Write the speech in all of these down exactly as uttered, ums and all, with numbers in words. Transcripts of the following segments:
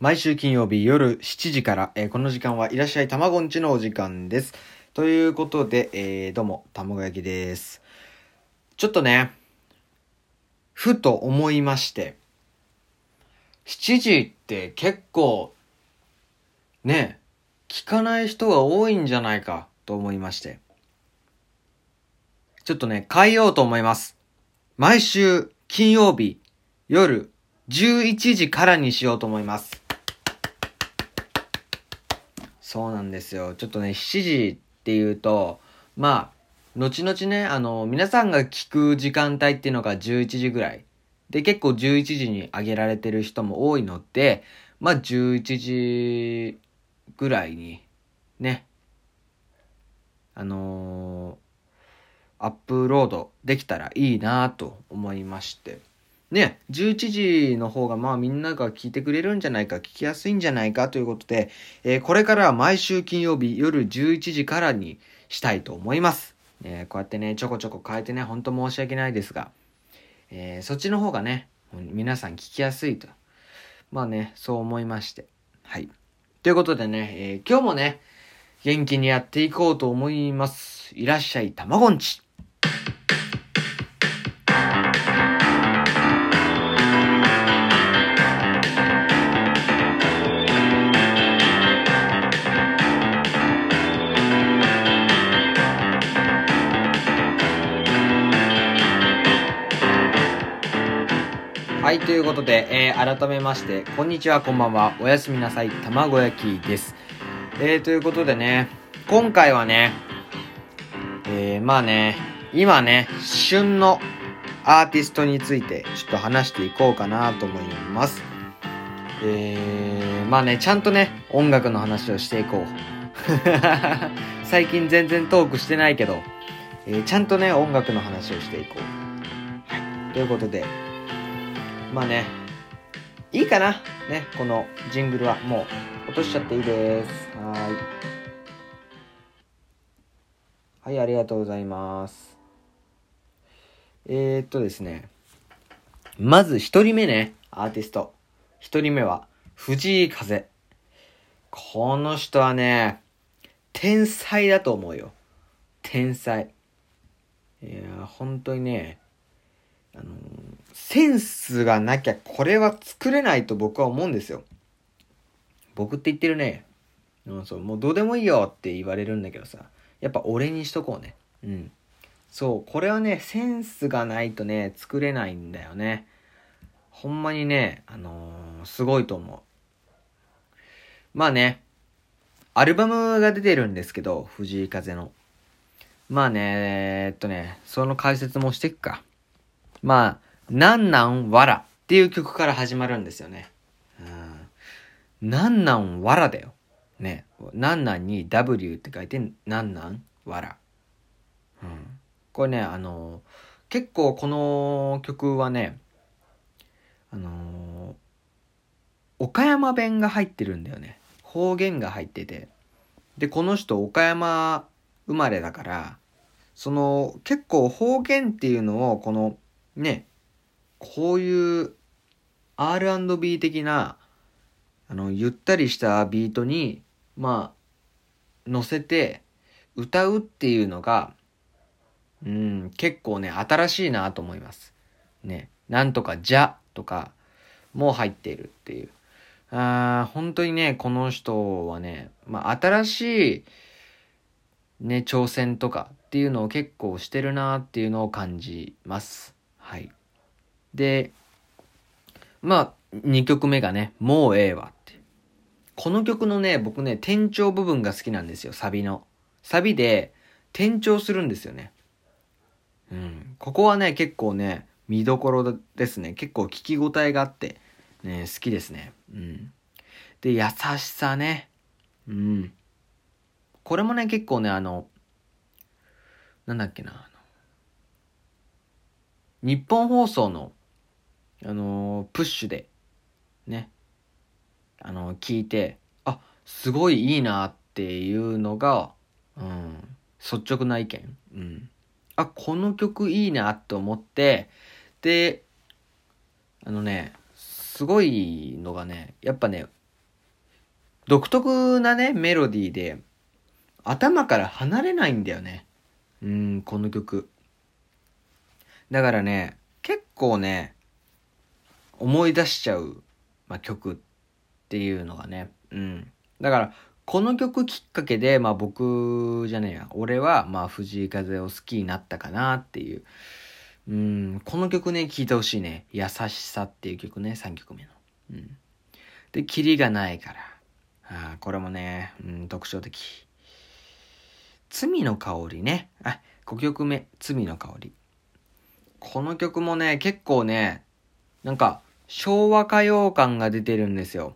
毎週金曜日夜しちじから、えー、この時間はいらっしゃいたまごんちのお時間です。ということで、えー、どうもたまご焼きです。ちょっとね、ふと思いまして、しちじって結構ね、聞かない人が多いんじゃないかと思いまして、ちょっとね、変えようと思います。毎週金曜日夜じゅういちじからにしようと思います。そうなんですよ。ちょっとね、しちじっていうと、まあ、後々ね、あの、皆さんが聞く時間帯っていうのがじゅういちじぐらい。で、結構じゅういちじに上げられてる人も多いので、まあ、じゅういちじぐらいに、ね、あのー、アップロードできたらいいなと思いましてね、じゅういちじの方がまあみんなが聞いてくれるんじゃないか、聞きやすいんじゃないかということで、えー、これからは毎週金曜日夜じゅういちじからにしたいと思います、えー、こうやってねちょこちょこ変えてね、ほんと申し訳ないですが、えー、そっちの方がね皆さん聞きやすいと、まあねそう思いまして、はいということでね、えー、今日もね元気にやっていこうと思います。いらっしゃいたまごんち。はい、ということで、えー、改めましてこんにちは、こんばんは、おやすみなさい、たまご焼きです。えー、ということでね、今回はね、えー、まあね今ね旬のアーティストについてちょっと話していこうかなと思います。えー、まあねちゃんとね音楽の話をしていこう最近全然トークしてないけど、えー、ちゃんとね音楽の話をしていこう、はい、ということでまあねいいかなね、このジングルはもう落としちゃっていいです。はいはい、ありがとうございます。えー、っとですねまず一人目ね、アーティスト一人目は藤井風。この人はね天才だと思うよ。天才、いや本当にね、あのセンスがなきゃこれは作れないと僕は思うんですよ。僕って言ってるね、うん、そうもうどうでもいいよって言われるんだけどさ、やっぱ俺にしとこうね。うんそう、これはねセンスがないとね作れないんだよね。ほんまにね、あのー、すごいと思う。まあねアルバムが出てるんですけど、藤井風のまあねえっとねその解説もしていくか。まあ、なんなんわらっていう曲から始まるんですよね。うん、なんなんわらだよ。ね。なんなんに ダブリュー って書いて、なんなんわら。うん、これね、あのー、結構この曲はね、あのー、岡山弁が入ってるんだよね。方言が入ってて。で、この人岡山生まれだから、その結構方言っていうのをこの、ね、こういう アールアンドビー 的なあのゆったりしたビートにまあ乗せて歌うっていうのが、うん、結構ね新しいなと思いますね。なんとかじゃとかも入っているっていう、あ本当にねこの人はね、まあ、新しい、ね、挑戦とかっていうのを結構してるなっていうのを感じます。はい、でまあにきょくめがね「もうええわ」って、この曲のね僕ね転調部分が好きなんですよ。サビのサビで転調するんですよね。うん、ここはね結構ね見どころですね。結構聞き応えがあって、ね、好きですね。うん、で優しさね、うん、これもね結構ねあのなんだっけな日本放送の、あのー、プッシュで、ね、あのー、聞いて、あ、すごいいいなっていうのが、うん、率直な意見。うん。あ、この曲いいなと思って、で、あのね、すごいのがね、やっぱね、独特なねメロディーで頭から離れないんだよね。うーん、この曲だからね、結構ね思い出しちゃう、まあ、曲っていうのがね、うん、だからこの曲きっかけで、まあ、僕じゃねえや俺はまあ藤井風を好きになったかなっていう。うーん、この曲ね聴いてほしいね。優しさっていう曲ね、さんきょくめの、うん、でキリがないから、あこれもね、うん、特徴的。罪の香りね、あごきょくめ罪の香り、この曲もね結構ねなんか昭和歌謡感が出てるんですよ。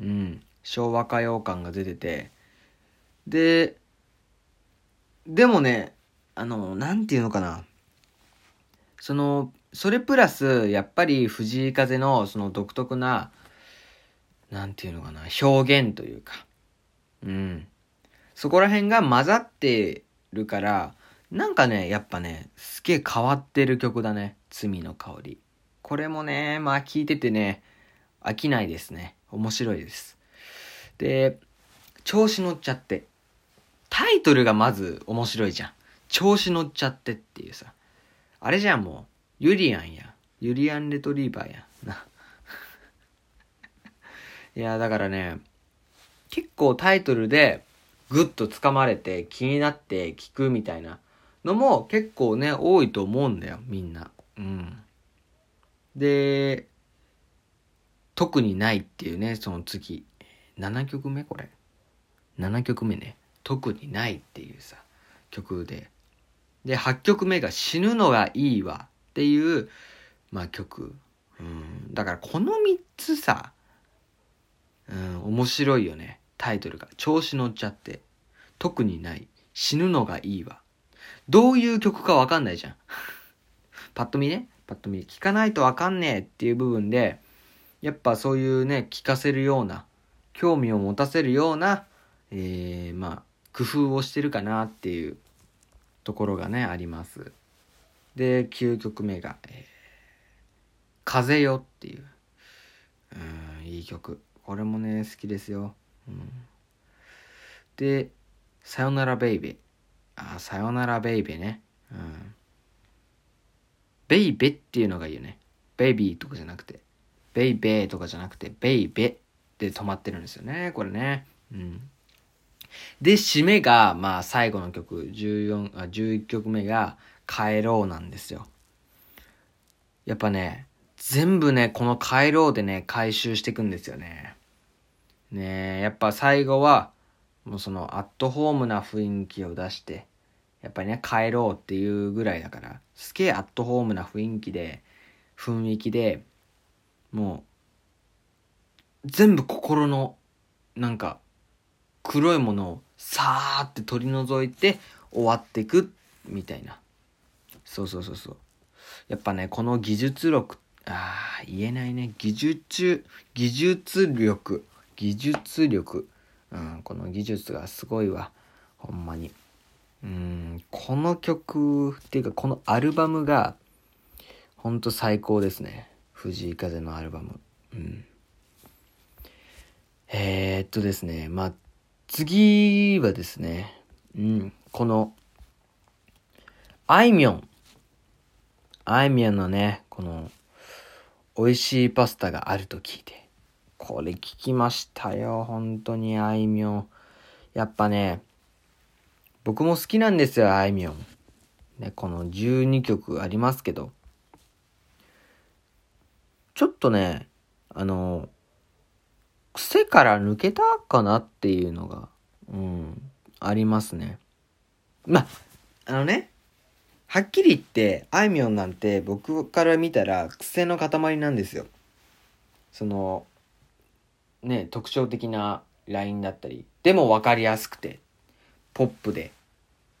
うん、昭和歌謡感が出てて、ででもねあのなんていうのかな、そのそれプラスやっぱり藤井風のその独特ななんていうのかな表現というか、うん、そこら辺が混ざってるからなんかねやっぱねすげえ変わってる曲だね。罪の香り、これもねまあ聴いててね飽きないですね。面白いです。で調子乗っちゃって、タイトルがまず面白いじゃん。調子乗っちゃってっていうさ、あれじゃん、もうユリアンやユリアンレトリーバーやな。いやだからね結構タイトルでグッとつかまれて気になって聞くみたいなのも結構ね多いと思うんだよみんな。うんで特にないっていうね、その次ななきょくめ、これななきょくめね、特にないっていうさ曲で、ではっきょくめが死ぬのがいいわっていうまあ曲、うん、だからこのみっつさ、うん、面白いよね。タイトルが調子乗っちゃって、特にない、死ぬのがいいわ、どういう曲か分かんないじゃん。パッと見ねパッと見聞かないと分かんねえっていう部分でやっぱそういうね聞かせるような興味を持たせるような、えー、まあ工夫をしてるかなっていうところがねあります。できゅうきょくめが、えー、風よっていう、うん、いい曲、これもね好きですよ、うん、でさよならベイベー、あさよならベイベーね、うん、ベイベーっていうのがいいよね。ベイビーとかじゃなくてベイベーとかじゃなくてベイベーで止まってるんですよねこれね、うん、で締めがまあ最後の曲じゅうよんあじゅういっきょくめが帰ろうなんですよ。やっぱね全部ねこの帰ろうでね回収していくんですよね。ねえやっぱ最後はもうそのアットホームな雰囲気を出して、やっぱりね帰ろうっていうぐらいだからすげえアットホームな雰囲気で雰囲気でもう全部心のなんか黒いものをさーって取り除いて終わっていくみたいな。そうそうそうそう、やっぱねこの技術力、あー言えないね、技術技術力技術力、うん、この技術がすごいわほんまに。うーんこの曲っていうかこのアルバムがほんと最高ですね。藤井風のアルバム、うん、えー、っとですねまあ次はですね、うん、このあいみょんあいみょんのねこの美味しいパスタがあると聞いて、これ聞きましたよ。本当にあいみょんやっぱね僕も好きなんですよあいみょん、ね、このじゅうにきょくありますけどちょっとねあの癖から抜けたかなっていうのが、うん、ありますね。まあのねはっきり言ってあいみょんなんて僕から見たら癖の塊なんですよ。そのね特徴的なラインだったりでも分かりやすくてポップで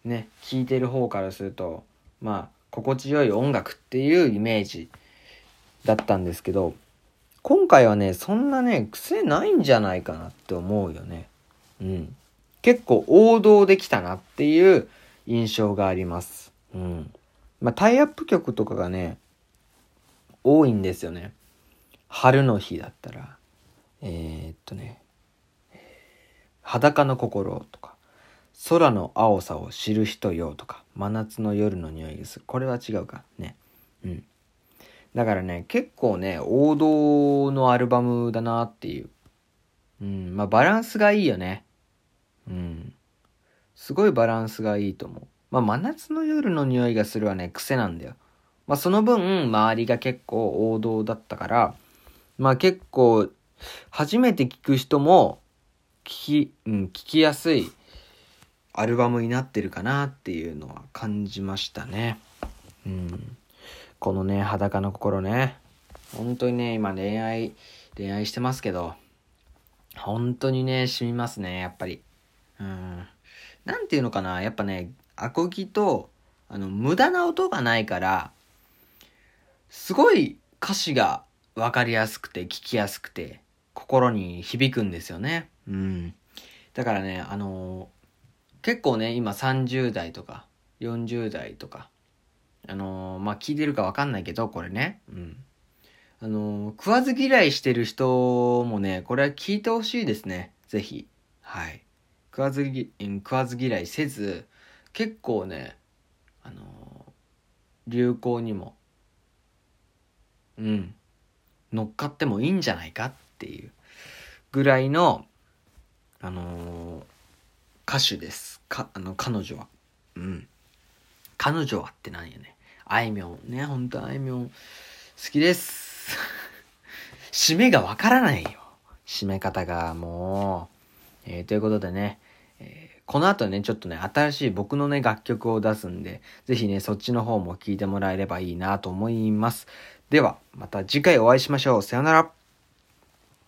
ね聴いてる方からするとまあ心地よい音楽っていうイメージだったんですけど、今回はねそんなね癖ないんじゃないかなって思うよね。うん結構王道できたなっていう印象があります。うんまあタイアップ曲とかがね多いんですよね。春の日だったらえー、っとね、え裸の心とか、空の青さを知る人よとか、真夏の夜の匂いがする。これは違うかね。うん。だからね、結構ね、王道のアルバムだなっていう。うん。まあ、バランスがいいよね。うん。すごいバランスがいいと思う。まあ、真夏の夜の匂いがするはね、癖なんだよ。まあ、その分、周りが結構王道だったから、まあ、結構、初めて聴く人も、聞き、うん、聞きやすいアルバムになってるかなっていうのは感じましたね。うん。このね、裸の心ね。本当にね、今恋愛、恋愛してますけど、本当にね、染みますね、やっぱり。うん。なんていうのかな、やっぱね、アコギと、あの、無駄な音がないから、すごい歌詞が分かりやすくて聞きやすくて心に響くんですよね。うん。だからね、あのー、結構ね、今さんじゅう代とかよんじゅう代とか、あのー、まあ、聞いてるか分かんないけど、これね、うん。あのー、食わず嫌いしてる人もね、これは聞いてほしいですね。ぜひ。はい。食わずぎ、食わず嫌いせず、結構ね、あのー、流行にも、うん、乗っかってもいいんじゃないかっていうぐらいの、あのー、歌手です。か、あの、彼女は。うん。彼女はってなんやね。あいみょんね、ほんとあいみょん好きです。締めがわからないよ。締め方がもう。えー、ということでね、えー、この後ね、ちょっとね、新しい僕のね、楽曲を出すんで、ぜひね、そっちの方も聴いてもらえればいいなと思います。ではまた次回お会いしましょう。さよなら。